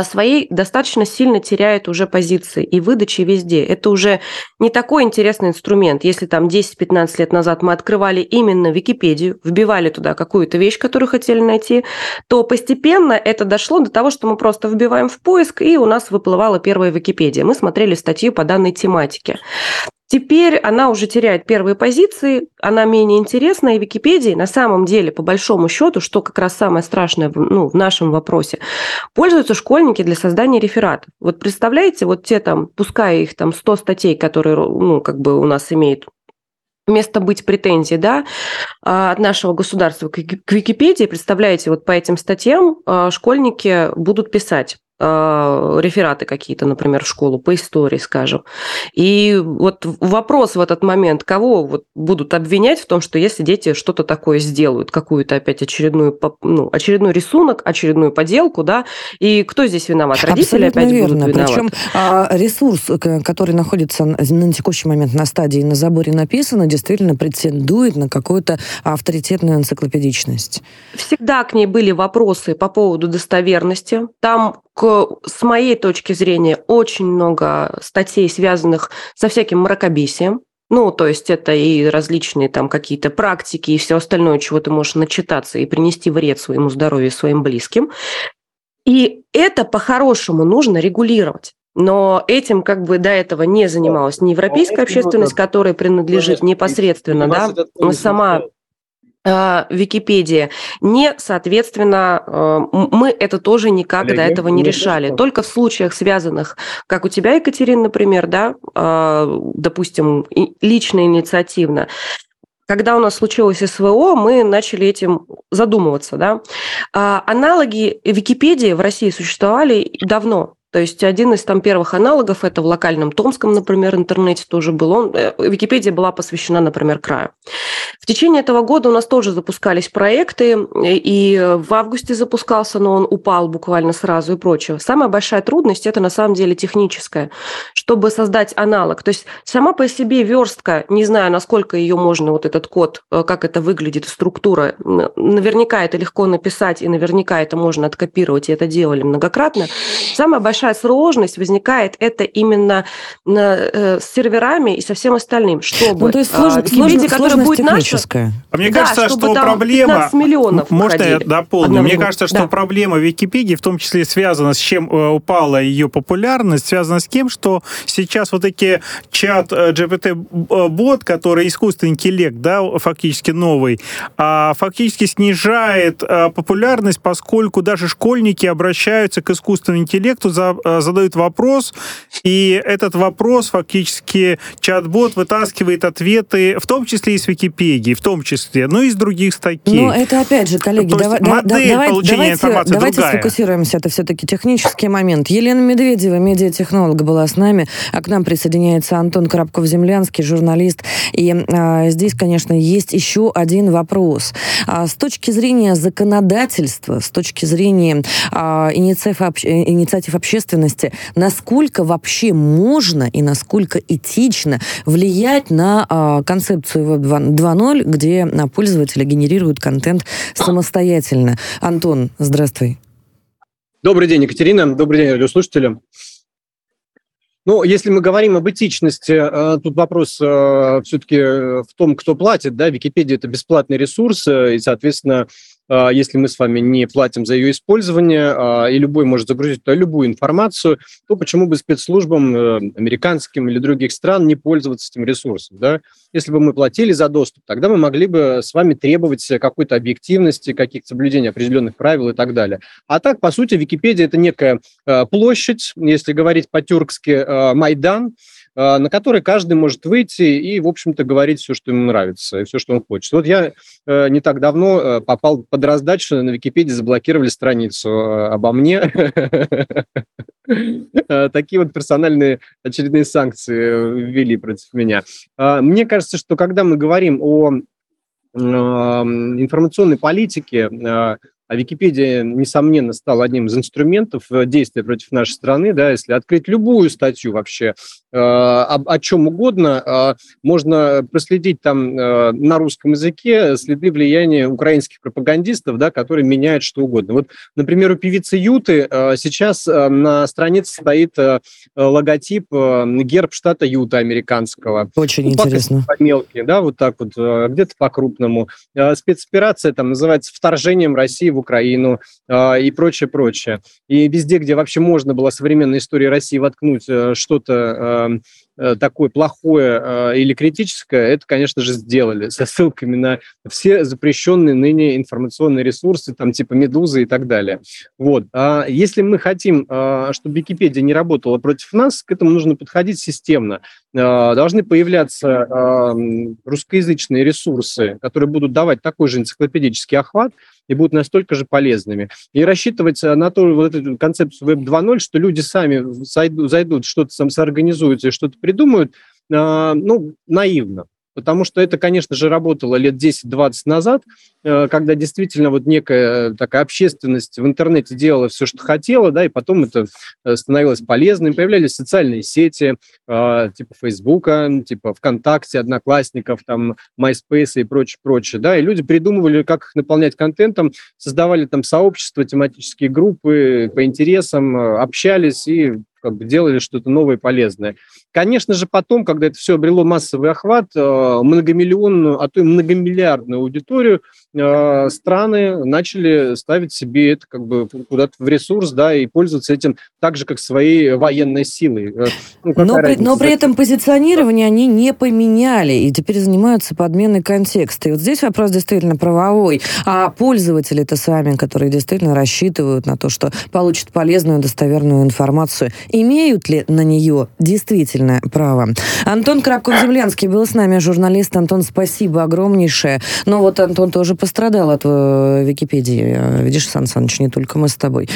своей достаточно сильно теряет уже позиции и выдачи везде. Это уже не такой интересный инструмент. Если там 10-15 лет назад мы открывали именно Википедию, вбивали туда какую-то вещь, которую хотели найти, то постепенно это дошло до того, что мы просто вбиваем в поиск, и у нас выплывала первая Википедия. Мы смотрели статью по данной тематике. Теперь она уже теряет первые позиции, она менее интересна, и Википедии на самом деле, по большому счету, что как раз самое страшное в нашем вопросе, пользуются школьники для создания рефератов. Вот представляете, вот те там, пускай их там 100 статей, которые у нас имеют место быть претензии, да, от нашего государства к Википедии, представляете, вот по этим статьям школьники будут писать рефераты какие-то, например, в школу по истории, скажем. И вот вопрос в этот момент, кого будут обвинять в том, что если дети что-то такое сделают, какую-то опять очередной рисунок, очередную поделку, да, и кто здесь виноват? Родители опять будут виноваты. Причем ресурс, который находится на текущий момент на стадии «На заборе написано», действительно претендует на какую-то авторитетную энциклопедичность. Всегда к ней были вопросы по поводу достоверности. Там, с моей точки зрения, очень много статей, связанных со всяким мракобесием. То есть это и различные там какие-то практики и все остальное, чего ты можешь начитаться и принести вред своему здоровью, своим близким. И это по-хорошему нужно регулировать. Но этим до этого не занималась ни европейская общественность, которой принадлежит непосредственно, да, сама Википедия, не, соответственно, мы это тоже никак до этого не решали. Только в случаях, связанных, как у тебя, Екатерина, например, да, допустим, лично инициативно. Когда у нас случилось СВО, мы начали этим задумываться, да. Аналоги Википедии в России существовали давно. То есть один из первых аналогов, это в локальном томском, например, интернете тоже был. Википедия была посвящена, например, краю. В течение этого года у нас тоже запускались проекты, и в августе запускался, но он упал буквально сразу и прочее. Самая большая трудность – это на самом деле техническая, чтобы создать аналог. То есть сама по себе верстка, не знаю, насколько ее можно, этот код, как это выглядит, структура, наверняка это легко написать, и наверняка это можно откопировать, и это делали многократно. Самая большая сложность возникает это именно с серверами и со всем остальным, чтобы Википедия, которая будет наша... Мне кажется, что проблема... Можно я дополню? Мне кажется, что проблема Википедии в том числе связана с чем упала ее популярность, связана с тем, что сейчас такие чат GPT-бот, который искусственный интеллект, да, фактически новый, фактически снижает популярность, поскольку даже школьники обращаются к искусственному интеллекту, задают вопрос, и этот вопрос фактически чат-бот вытаскивает ответы, в том числе и с Википедии, в том числе, но и с других статей. Но это, опять же, коллеги, давайте сфокусируемся, это все-таки технический момент. Елена Медведева, медиатехнолог, была с нами, а к нам присоединяется Антон Коробков-Землянский, журналист, и здесь, конечно, есть еще один вопрос. С точки зрения законодательства, с точки зрения инициатив общественности, насколько вообще можно и насколько этично влиять на концепцию Web 2.0, где пользователи генерируют контент самостоятельно. Антон, здравствуй. Добрый день, Екатерина. Добрый день, радиослушатели. Если мы говорим об этичности, тут вопрос все-таки в том, кто платит. Да? Википедия – это бесплатный ресурс, и, соответственно, если мы с вами не платим за ее использование, и любой может загрузить любую информацию, то почему бы спецслужбам американским или других стран не пользоваться этим ресурсом? Да? Если бы мы платили за доступ, тогда мы могли бы с вами требовать какой-то объективности, каких-то соблюдений определенных правил и так далее. А так, по сути, Википедия – это некая площадь, если говорить по-тюркски, Майдан, на который каждый может выйти и, в общем-то, говорить все, что ему нравится, и все, что он хочет. Вот я не так давно попал под раздачу, на Википедии заблокировали страницу обо мне. Такие вот персональные очередные санкции ввели против меня. Мне кажется, что когда мы говорим о информационной политике, а Википедия, несомненно, стала одним из инструментов действия против нашей страны. Да, если открыть любую статью вообще, о чем угодно, можно проследить там на русском языке следы влияния украинских пропагандистов, да, которые меняют что угодно. Вот, например, у певицы Юты сейчас на странице стоит логотип, герб штата Юта американского. Очень интересно. По мелкие, да, вот так вот, где-то по-крупному. Спецоперация там называется «Вторжением России в Украину» и прочее, прочее. И везде, где вообще можно было современной истории России воткнуть что-то такое плохое или критическое, это, конечно же, сделали со ссылками на все запрещенные ныне информационные ресурсы, там типа «Медузы» и так далее. Вот. А если мы хотим, чтобы Википедия не работала против нас, к этому нужно подходить системно. Должны появляться русскоязычные ресурсы, которые будут давать такой же энциклопедический охват и будут настолько же полезными. И рассчитывать на то, вот эту концепцию Web 2.0, что люди сами зайдут, что-то сам соорганизуются и что-то придумают, ну, наивно. Потому что это, конечно же, работало лет 10-20 назад, когда действительно вот некая такая общественность в интернете делала все, что хотела, да, и потом это становилось полезным. Появлялись социальные сети типа Фейсбука, типа ВКонтакте, Одноклассников, там, MySpace и прочее-прочее, да, и люди придумывали, как их наполнять контентом, создавали там сообщества, тематические группы по интересам, общались и как бы делали что-то новое и полезное. Конечно же, потом, когда это все обрело массовый охват, многомиллионную, а то и многомиллиардную аудиторию, страны начали ставить себе это как бы куда-то в ресурс, да, и пользоваться этим так же, как своей военной силой. Ну, но при этом позиционирование они не поменяли и теперь занимаются подменой контекста. И вот здесь вопрос действительно правовой. А пользователи-то сами, которые действительно рассчитывают на то, что получат полезную, достоверную информацию, имеют ли на нее действительно право? Антон Коробков-Землянский был с нами, журналист. Антон, спасибо огромнейшее. Но вот Антон тоже пострадал от Википедии. Видишь, Сан Саныч, не только мы с тобой.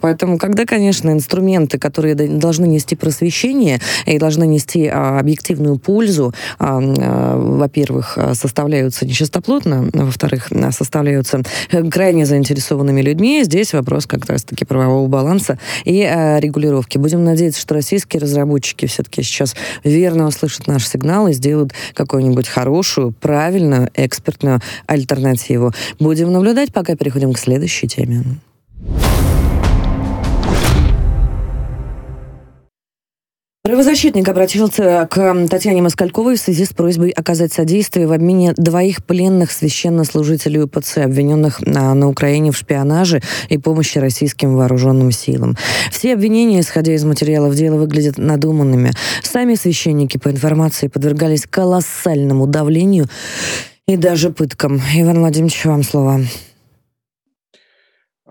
Поэтому, когда, конечно, инструменты, которые должны нести просвещение и должны нести объективную пользу, во-первых, составляются нечистоплотно, во-вторых, составляются крайне заинтересованными людьми, здесь вопрос как раз-таки правового баланса и регулировки. Будем надеяться, что российские разработчики все-таки сейчас верно услышат наш сигнал и сделают какую-нибудь хорошую, правильную, экспертную альтернативу. Будем наблюдать, пока переходим к следующей теме. Правозащитник обратился к Татьяне Москальковой в связи с просьбой оказать содействие в обмене 2 пленных священнослужителей УПЦ, обвиненных на Украине в шпионаже и помощи российским вооруженным силам. Все обвинения, исходя из материалов дела, выглядят надуманными. Сами священники, по информации, подвергались колоссальному давлению и даже пыткам. Иван Владимирович, вам слово.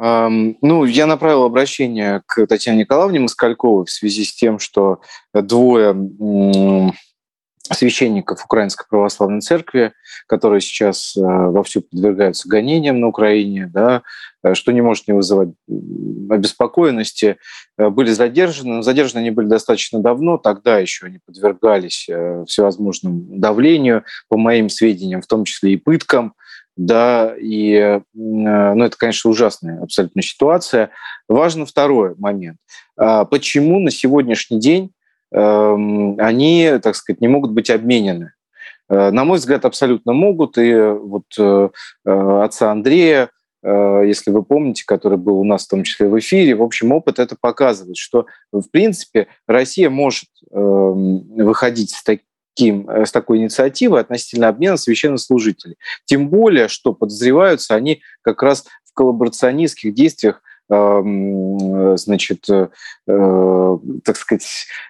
Ну, я направил обращение к Татьяне Николаевне Москальковой в связи с тем, что 2 священников Украинской православной церкви, которые сейчас вовсю подвергаются гонениям на Украине, да, что не может не вызывать обеспокоенности, были задержаны. Но задержаны они были достаточно давно, тогда еще они подвергались всевозможному давлению, по моим сведениям, в том числе и пыткам. Да, и, ну, это, конечно, ужасная абсолютно ситуация. Важен второй момент. Почему на сегодняшний день они, так сказать, не могут быть обменены? На мой взгляд, абсолютно могут. И вот отца Андрея, если вы помните, который был у нас в том числе в эфире, в общем, опыт это показывает, что, в принципе, Россия может выходить с такой инициативой относительно обмена священнослужителей. Тем более, что подозреваются они как раз в коллаборационистских действиях, значит, так сказать,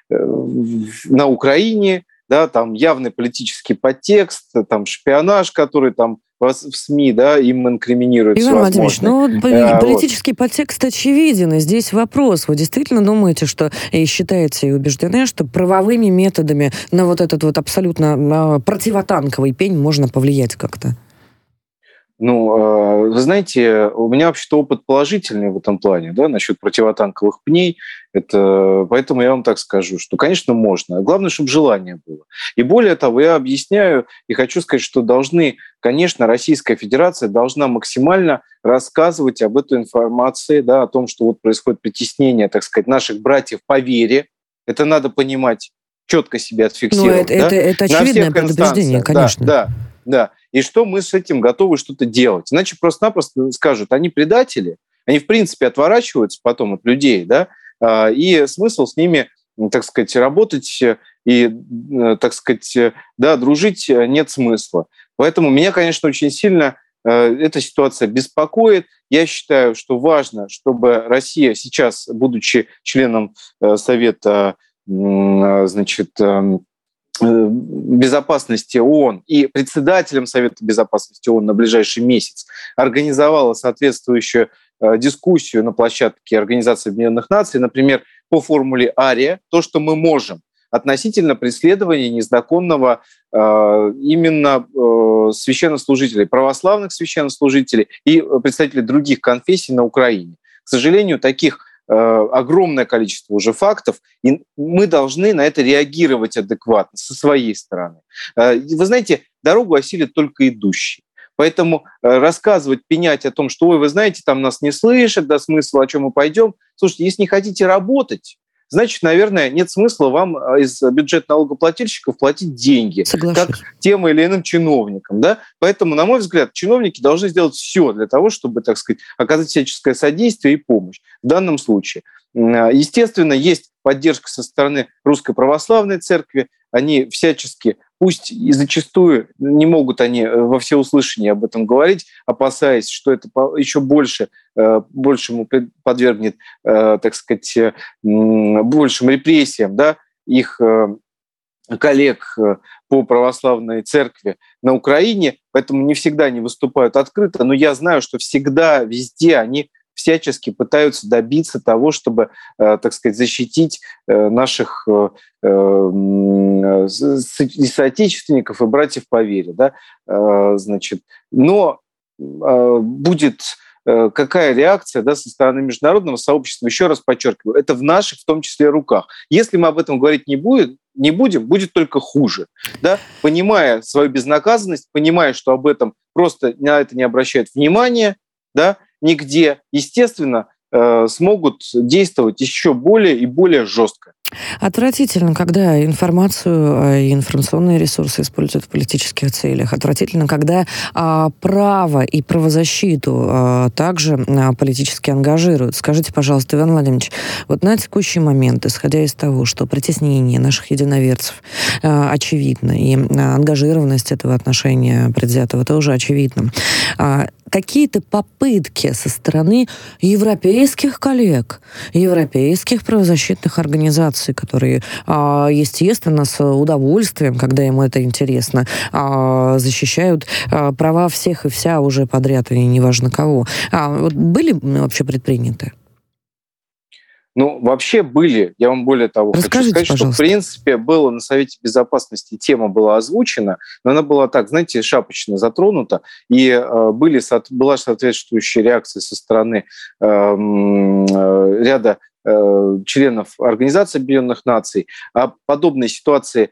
на Украине, да, там явный политический подтекст, там шпионаж, который там вас в СМИ, да, им инкриминируют все возможное. Иван Владимирович, политический подтекст очевиден, и здесь вопрос. Вы действительно думаете, что, и считаете, и убеждены, что правовыми методами на вот этот вот абсолютно противотанковый пень можно повлиять как-то? Ну, вы знаете, у меня вообще-то опыт положительный в этом плане, да, насчет противотанковых пней. Это, поэтому я вам так скажу, что, конечно, можно. Главное, чтобы желание было. И более того, я объясняю и хочу сказать, что должны, конечно, Российская Федерация должна максимально рассказывать об этой информации, да, о том, что вот происходит притеснение, так сказать, наших братьев по вере. Это надо понимать, четко себя отфиксировать. Ну, это очевидное предупреждение, конечно. Да. И что мы с этим готовы что-то делать? Иначе просто-напросто скажут, они предатели, они, в принципе, отворачиваются потом от людей, да, и смысл с ними, так сказать, работать и, так сказать, да, дружить нет смысла. Поэтому меня, конечно, очень сильно эта ситуация беспокоит. Я считаю, что важно, чтобы Россия сейчас, будучи членом Совета, значит, безопасности ООН и председателем Совета безопасности ООН на ближайший месяц, организовала соответствующую дискуссию на площадке Организации Объединенных Наций, например, по формуле АРИА, то, что мы можем, относительно преследования незаконного именно священнослужителей, православных священнослужителей и представителей других конфессий на Украине. К сожалению, таких огромное количество уже фактов, и мы должны на это реагировать адекватно со своей стороны. Вы знаете, дорогу осилит только идущий. Поэтому рассказывать, пенять о том, что, ой, вы знаете, там нас не слышат, да смысла, о чем мы пойдем. Слушайте, если не хотите работать, значит, наверное, нет смысла вам из бюджета налогоплательщиков платить деньги, соглашусь, как тем или иным чиновникам. Да? Поэтому, на мой взгляд, чиновники должны сделать все для того, чтобы, так сказать, оказать всяческое содействие и помощь. В данном случае, естественно, есть поддержка со стороны Русской православной церкви. Они всячески, пусть и зачастую не могут они во всеуслышание об этом говорить, опасаясь, что это еще большему подвергнет, так сказать, большим репрессиям, да, их коллег по православной церкви на Украине, поэтому не всегда они выступают открыто, но я знаю, что всегда, везде они всячески пытаются добиться того, чтобы, так сказать, защитить наших соотечественников и братьев по вере. Да? Значит, но будет какая реакция, да, со стороны международного сообщества, еще раз подчеркиваю, это в наших, в том числе, руках. Если мы об этом говорить не будем, будет только хуже. Да? Понимая свою безнаказанность, понимая, что об этом просто на это не обращают внимания, да, нигде, естественно, смогут действовать еще более и более жестко. Отвратительно, когда информацию и информационные ресурсы используют в политических целях. Отвратительно, когда право и правозащиту также политически ангажируют. Скажите, пожалуйста, Иван Владимирович, вот на текущий момент, исходя из того, что притеснение наших единоверцев очевидно, и ангажированность этого отношения предвзятого тоже очевидна, какие-то попытки со стороны европейских коллег, европейских правозащитных организаций, которые, естественно, с удовольствием, когда им это интересно, защищают права всех и вся уже подряд, и неважно кого. Вот были вообще предприняты? Ну, вообще были. Я вам более того хочу сказать, пожалуйста, что, в принципе, было на Совете Безопасности, тема была озвучена, но она была так, знаете, шапочно затронута, и была соответствующая реакция со стороны ряда членов Организации Объединенных Наций. О подобной ситуации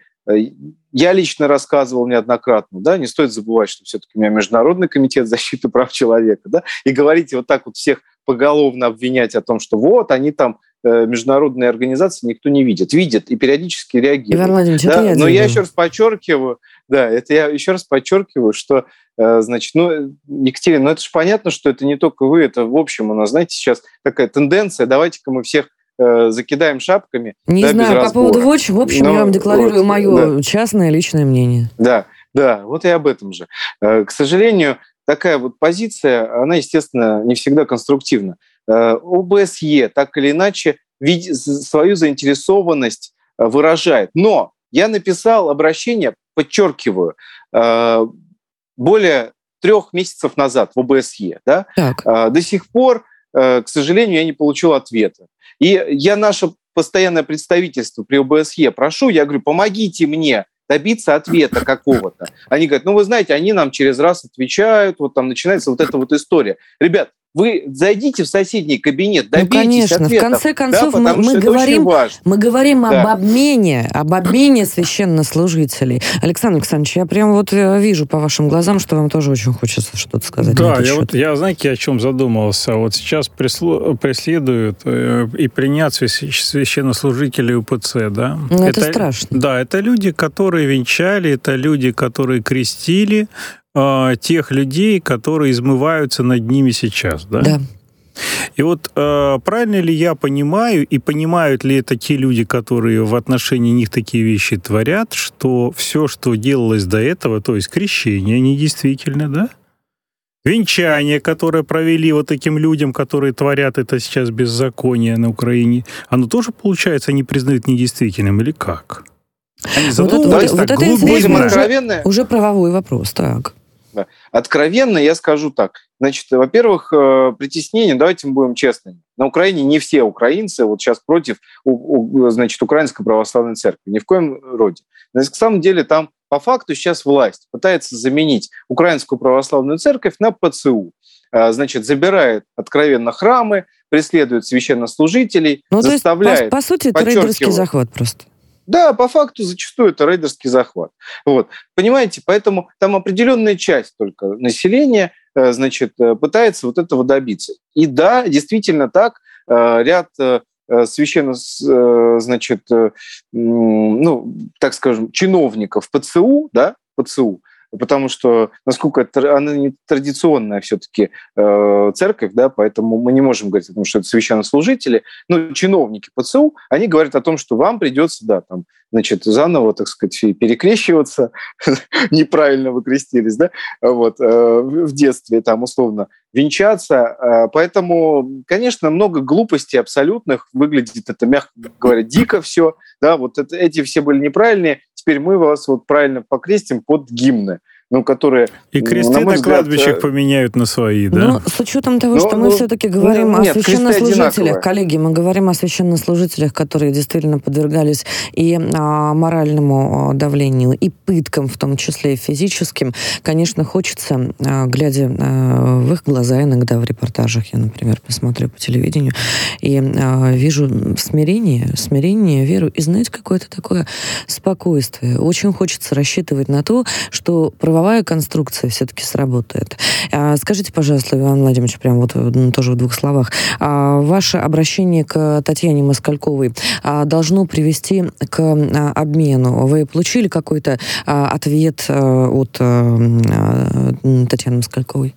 я лично рассказывал неоднократно, да, не стоит забывать, что все-таки у меня Международный комитет защиты прав человека, да, и говорить вот так вот всех поголовно обвинять о том, что вот они там международные организации, никто не видит. Видят и периодически реагируют. Иван Владимирович, да? Но я еще раз подчеркиваю, да, это я еще раз подчеркиваю, что, значит, ну, Екатерина, ну это же понятно, что это не только вы, это в общем у нас, знаете, сейчас такая тенденция, давайте-ка мы всех закидаем шапками. Не, да, знаю, по поводу Watch, в общем, но я вам декларирую вот мое, да, частное личное мнение. Да, да, вот и об этом же. К сожалению, такая вот позиция, она, естественно, не всегда конструктивна. ОБСЕ так или иначе свою заинтересованность выражает. Но я написал обращение, подчеркиваю, более 3 месяцев назад в ОБСЕ. Да? До сих пор, к сожалению, я не получил ответа. И я наше постоянное представительство при ОБСЕ прошу, я говорю, помогите мне добиться ответа какого-то. Они говорят, ну вы знаете, они нам через раз отвечают, вот там начинается вот эта вот история. Ребят, вы зайдите в соседний кабинет, добейтесь ответов. В конце концов, да, мы говорим об обмене священнослужителей. Александр Александрович, я прям вот вижу по вашим глазам, что вам тоже очень хочется что-то сказать. Да, я знаете, о чем задумался. Вот сейчас преследуют и принять священнослужителей УПЦ, да? Это страшно. Да, это люди, которые венчали, это люди, которые крестили, тех людей, которые измываются над ними сейчас, да? Да. И вот правильно ли я понимаю, и понимают ли такие люди, которые в отношении них такие вещи творят, что все, что делалось до этого, то есть крещение недействительно, да? Венчание, которое провели вот таким людям, которые творят это сейчас беззаконие на Украине, оно тоже, получается, они признают недействительным или как? Уже правовой вопрос, так. Да. Откровенно я скажу так. Значит, во-первых, притеснение, давайте мы будем честными. На Украине не все украинцы вот сейчас против Украинской православной церкви. Ни в коем роде. На самом деле там по факту сейчас власть пытается заменить Украинскую православную церковь на ПЦУ. Значит, забирает откровенно храмы, преследует священнослужителей, заставляет... Есть, по сути, это рейдерский захват просто. Да, по факту зачастую это рейдерский захват. Вот. Понимаете, поэтому там определенная часть только населения, значит, пытается вот этого добиться. И да, действительно так, ряд чиновников ПЦУ, потому что, насколько она не традиционная все-таки церковь, да, поэтому мы не можем говорить о том, что это священнослужители, но чиновники ПЦУ, они говорят о том, что вам придется, да, там, значит, заново, так сказать, перекрещиваться, неправильно вы крестились, да, вот, в детстве, там, условно, венчаться. Поэтому, конечно, много глупостей абсолютных, выглядит это, мягко говоря, дико все, да, вот это, эти все были неправильные, теперь мы вас вот правильно покрестим под гимны, ну, которые... И кресты на кладбищах поменяют на свои, да? Ну, с учетом того, что мы все-таки говорим о священнослужителях, коллеги, мы говорим о священнослужителях, которые действительно подвергались и моральному давлению, и пыткам, в том числе и физическим. Конечно, хочется, глядя в их глаза иногда в репортажах, я, например, посмотрю по телевидению, и вижу смирение, веру, и, знаете, какое-то такое спокойствие. Очень хочется рассчитывать на то, что правовая конструкция все-таки сработает. Скажите, пожалуйста, Иван Владимирович, прям вот тоже в 2 словах, ваше обращение к Татьяне Москальковой должно привести к обмену. Вы получили какой-то ответ от Татьяны Москальковой?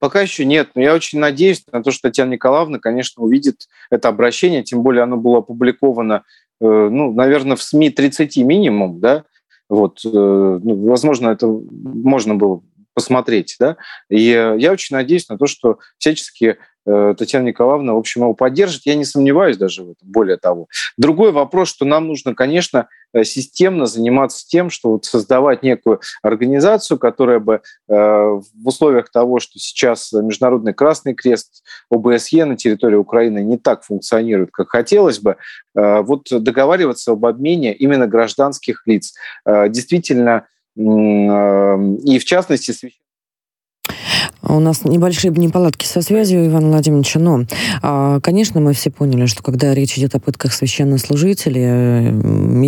Пока еще нет, но я очень надеюсь на то, что Татьяна Николаевна, конечно, увидит это обращение, тем более оно было опубликовано, наверное, в СМИ 30 минимум, да? Вот, возможно, это можно было посмотреть, да. И я очень надеюсь на то, что всячески Татьяна Николаевна, в общем, его поддержит. Я не сомневаюсь даже в этом, более того. Другой вопрос, что нам нужно, конечно, системно заниматься тем, что вот создавать некую организацию, которая бы в условиях того, что сейчас Международный Красный Крест, ОБСЕ на территории Украины не так функционирует, как хотелось бы, вот договариваться об обмене именно гражданских лиц. Действительно, и в частности, у нас небольшие неполадки со связью, Иван Владимирович, но, конечно, мы все поняли, что когда речь идет о пытках священнослужителей,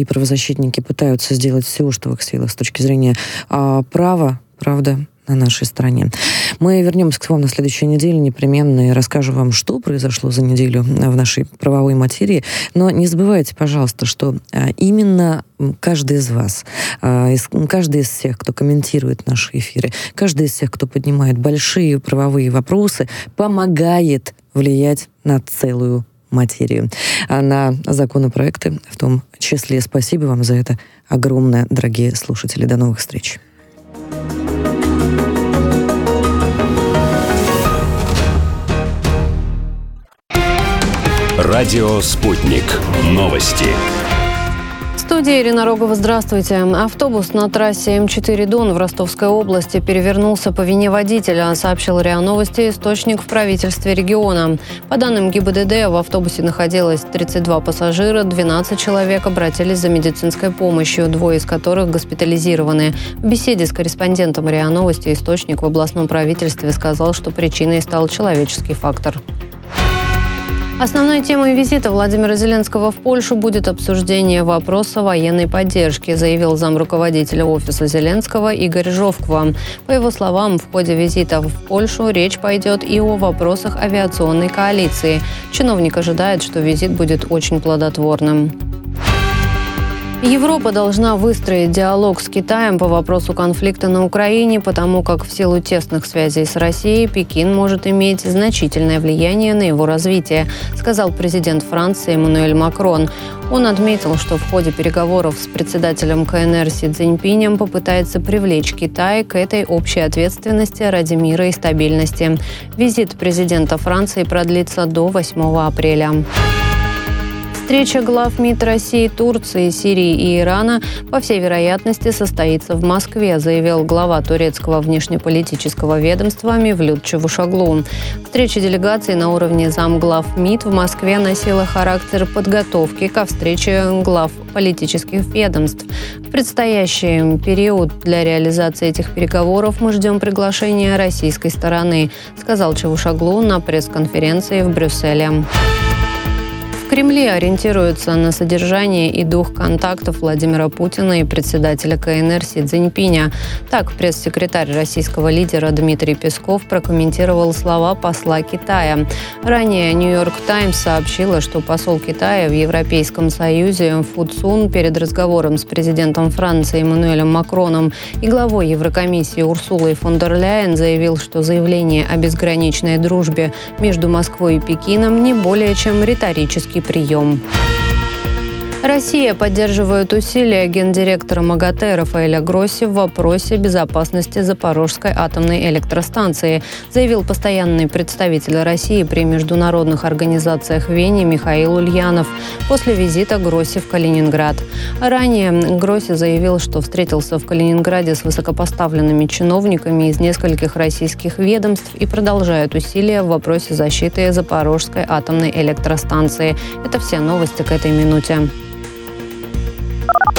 и правозащитники пытаются сделать все, что в их силах с точки зрения права, правда, на нашей стране. Мы вернемся к вам на следующей неделе непременно и расскажу вам, что произошло за неделю в нашей правовой материи. Но не забывайте, пожалуйста, что именно каждый из вас, каждый из всех, кто комментирует наши эфиры, каждый из всех, кто поднимает большие правовые вопросы, помогает влиять на целую материю, на законопроекты в том числе. Спасибо вам за это огромное, дорогие слушатели. До новых встреч. Радио «Спутник». Новости. студии Ирина Рогова. Здравствуйте. Автобус на трассе М4 Дон в Ростовской области перевернулся по вине водителя, сообщил РИА Новости источник в правительстве региона. По данным ГИБДД, в автобусе находилось 32 пассажира, 12 человек обратились за медицинской помощью, двое из которых госпитализированы. В беседе с корреспондентом РИА Новости источник в областном правительстве сказал, что причиной стал человеческий фактор. Основной темой визита Владимира Зеленского в Польшу будет обсуждение вопроса военной поддержки, заявил замруководителя офиса Зеленского Игорь Жовква. По его словам, в ходе визита в Польшу речь пойдет и о вопросах авиационной коалиции. Чиновник ожидает, что визит будет очень плодотворным. Европа должна выстроить диалог с Китаем по вопросу конфликта на Украине, потому как в силу тесных связей с Россией Пекин может иметь значительное влияние на его развитие, сказал президент Франции Эммануэль Макрон. Он отметил, что в ходе переговоров с председателем КНР Си Цзиньпинем попытается привлечь Китай к этой общей ответственности ради мира и стабильности. Визит президента Франции продлится до 8 апреля. Встреча глав МИД России, Турции, Сирии и Ирана, по всей вероятности, состоится в Москве, заявил глава турецкого внешнеполитического ведомства Мевлют Чавушоглу. Встреча делегаций на уровне замглав МИД в Москве носила характер подготовки ко встрече глав политических ведомств. В предстоящий период для реализации этих переговоров мы ждем приглашения российской стороны, сказал Чавушоглу на пресс-конференции в Брюсселе. В Кремле ориентируются на содержание и дух контактов Владимира Путина и председателя КНР Си Цзиньпиня. Так, пресс-секретарь российского лидера Дмитрий Песков прокомментировал слова посла Китая. Ранее «Нью-Йорк Таймс» сообщила, что посол Китая в Европейском Союзе Фу Цун перед разговором с президентом Франции Эммануэлем Макроном и главой Еврокомиссии Урсулой фон дер Ляйен заявил, что заявление о безграничной дружбе между Москвой и Пекином не более чем риторический прием. Россия поддерживает усилия гендиректора МАГАТЭ Рафаэля Гросси в вопросе безопасности Запорожской атомной электростанции, заявил постоянный представитель России при международных организациях в Вене Михаил Ульянов после визита Гросси в Калининград. Ранее Гросси заявил, что встретился в Калининграде с высокопоставленными чиновниками из нескольких российских ведомств и продолжает усилия в вопросе защиты Запорожской атомной электростанции. Это все новости к этой минуте.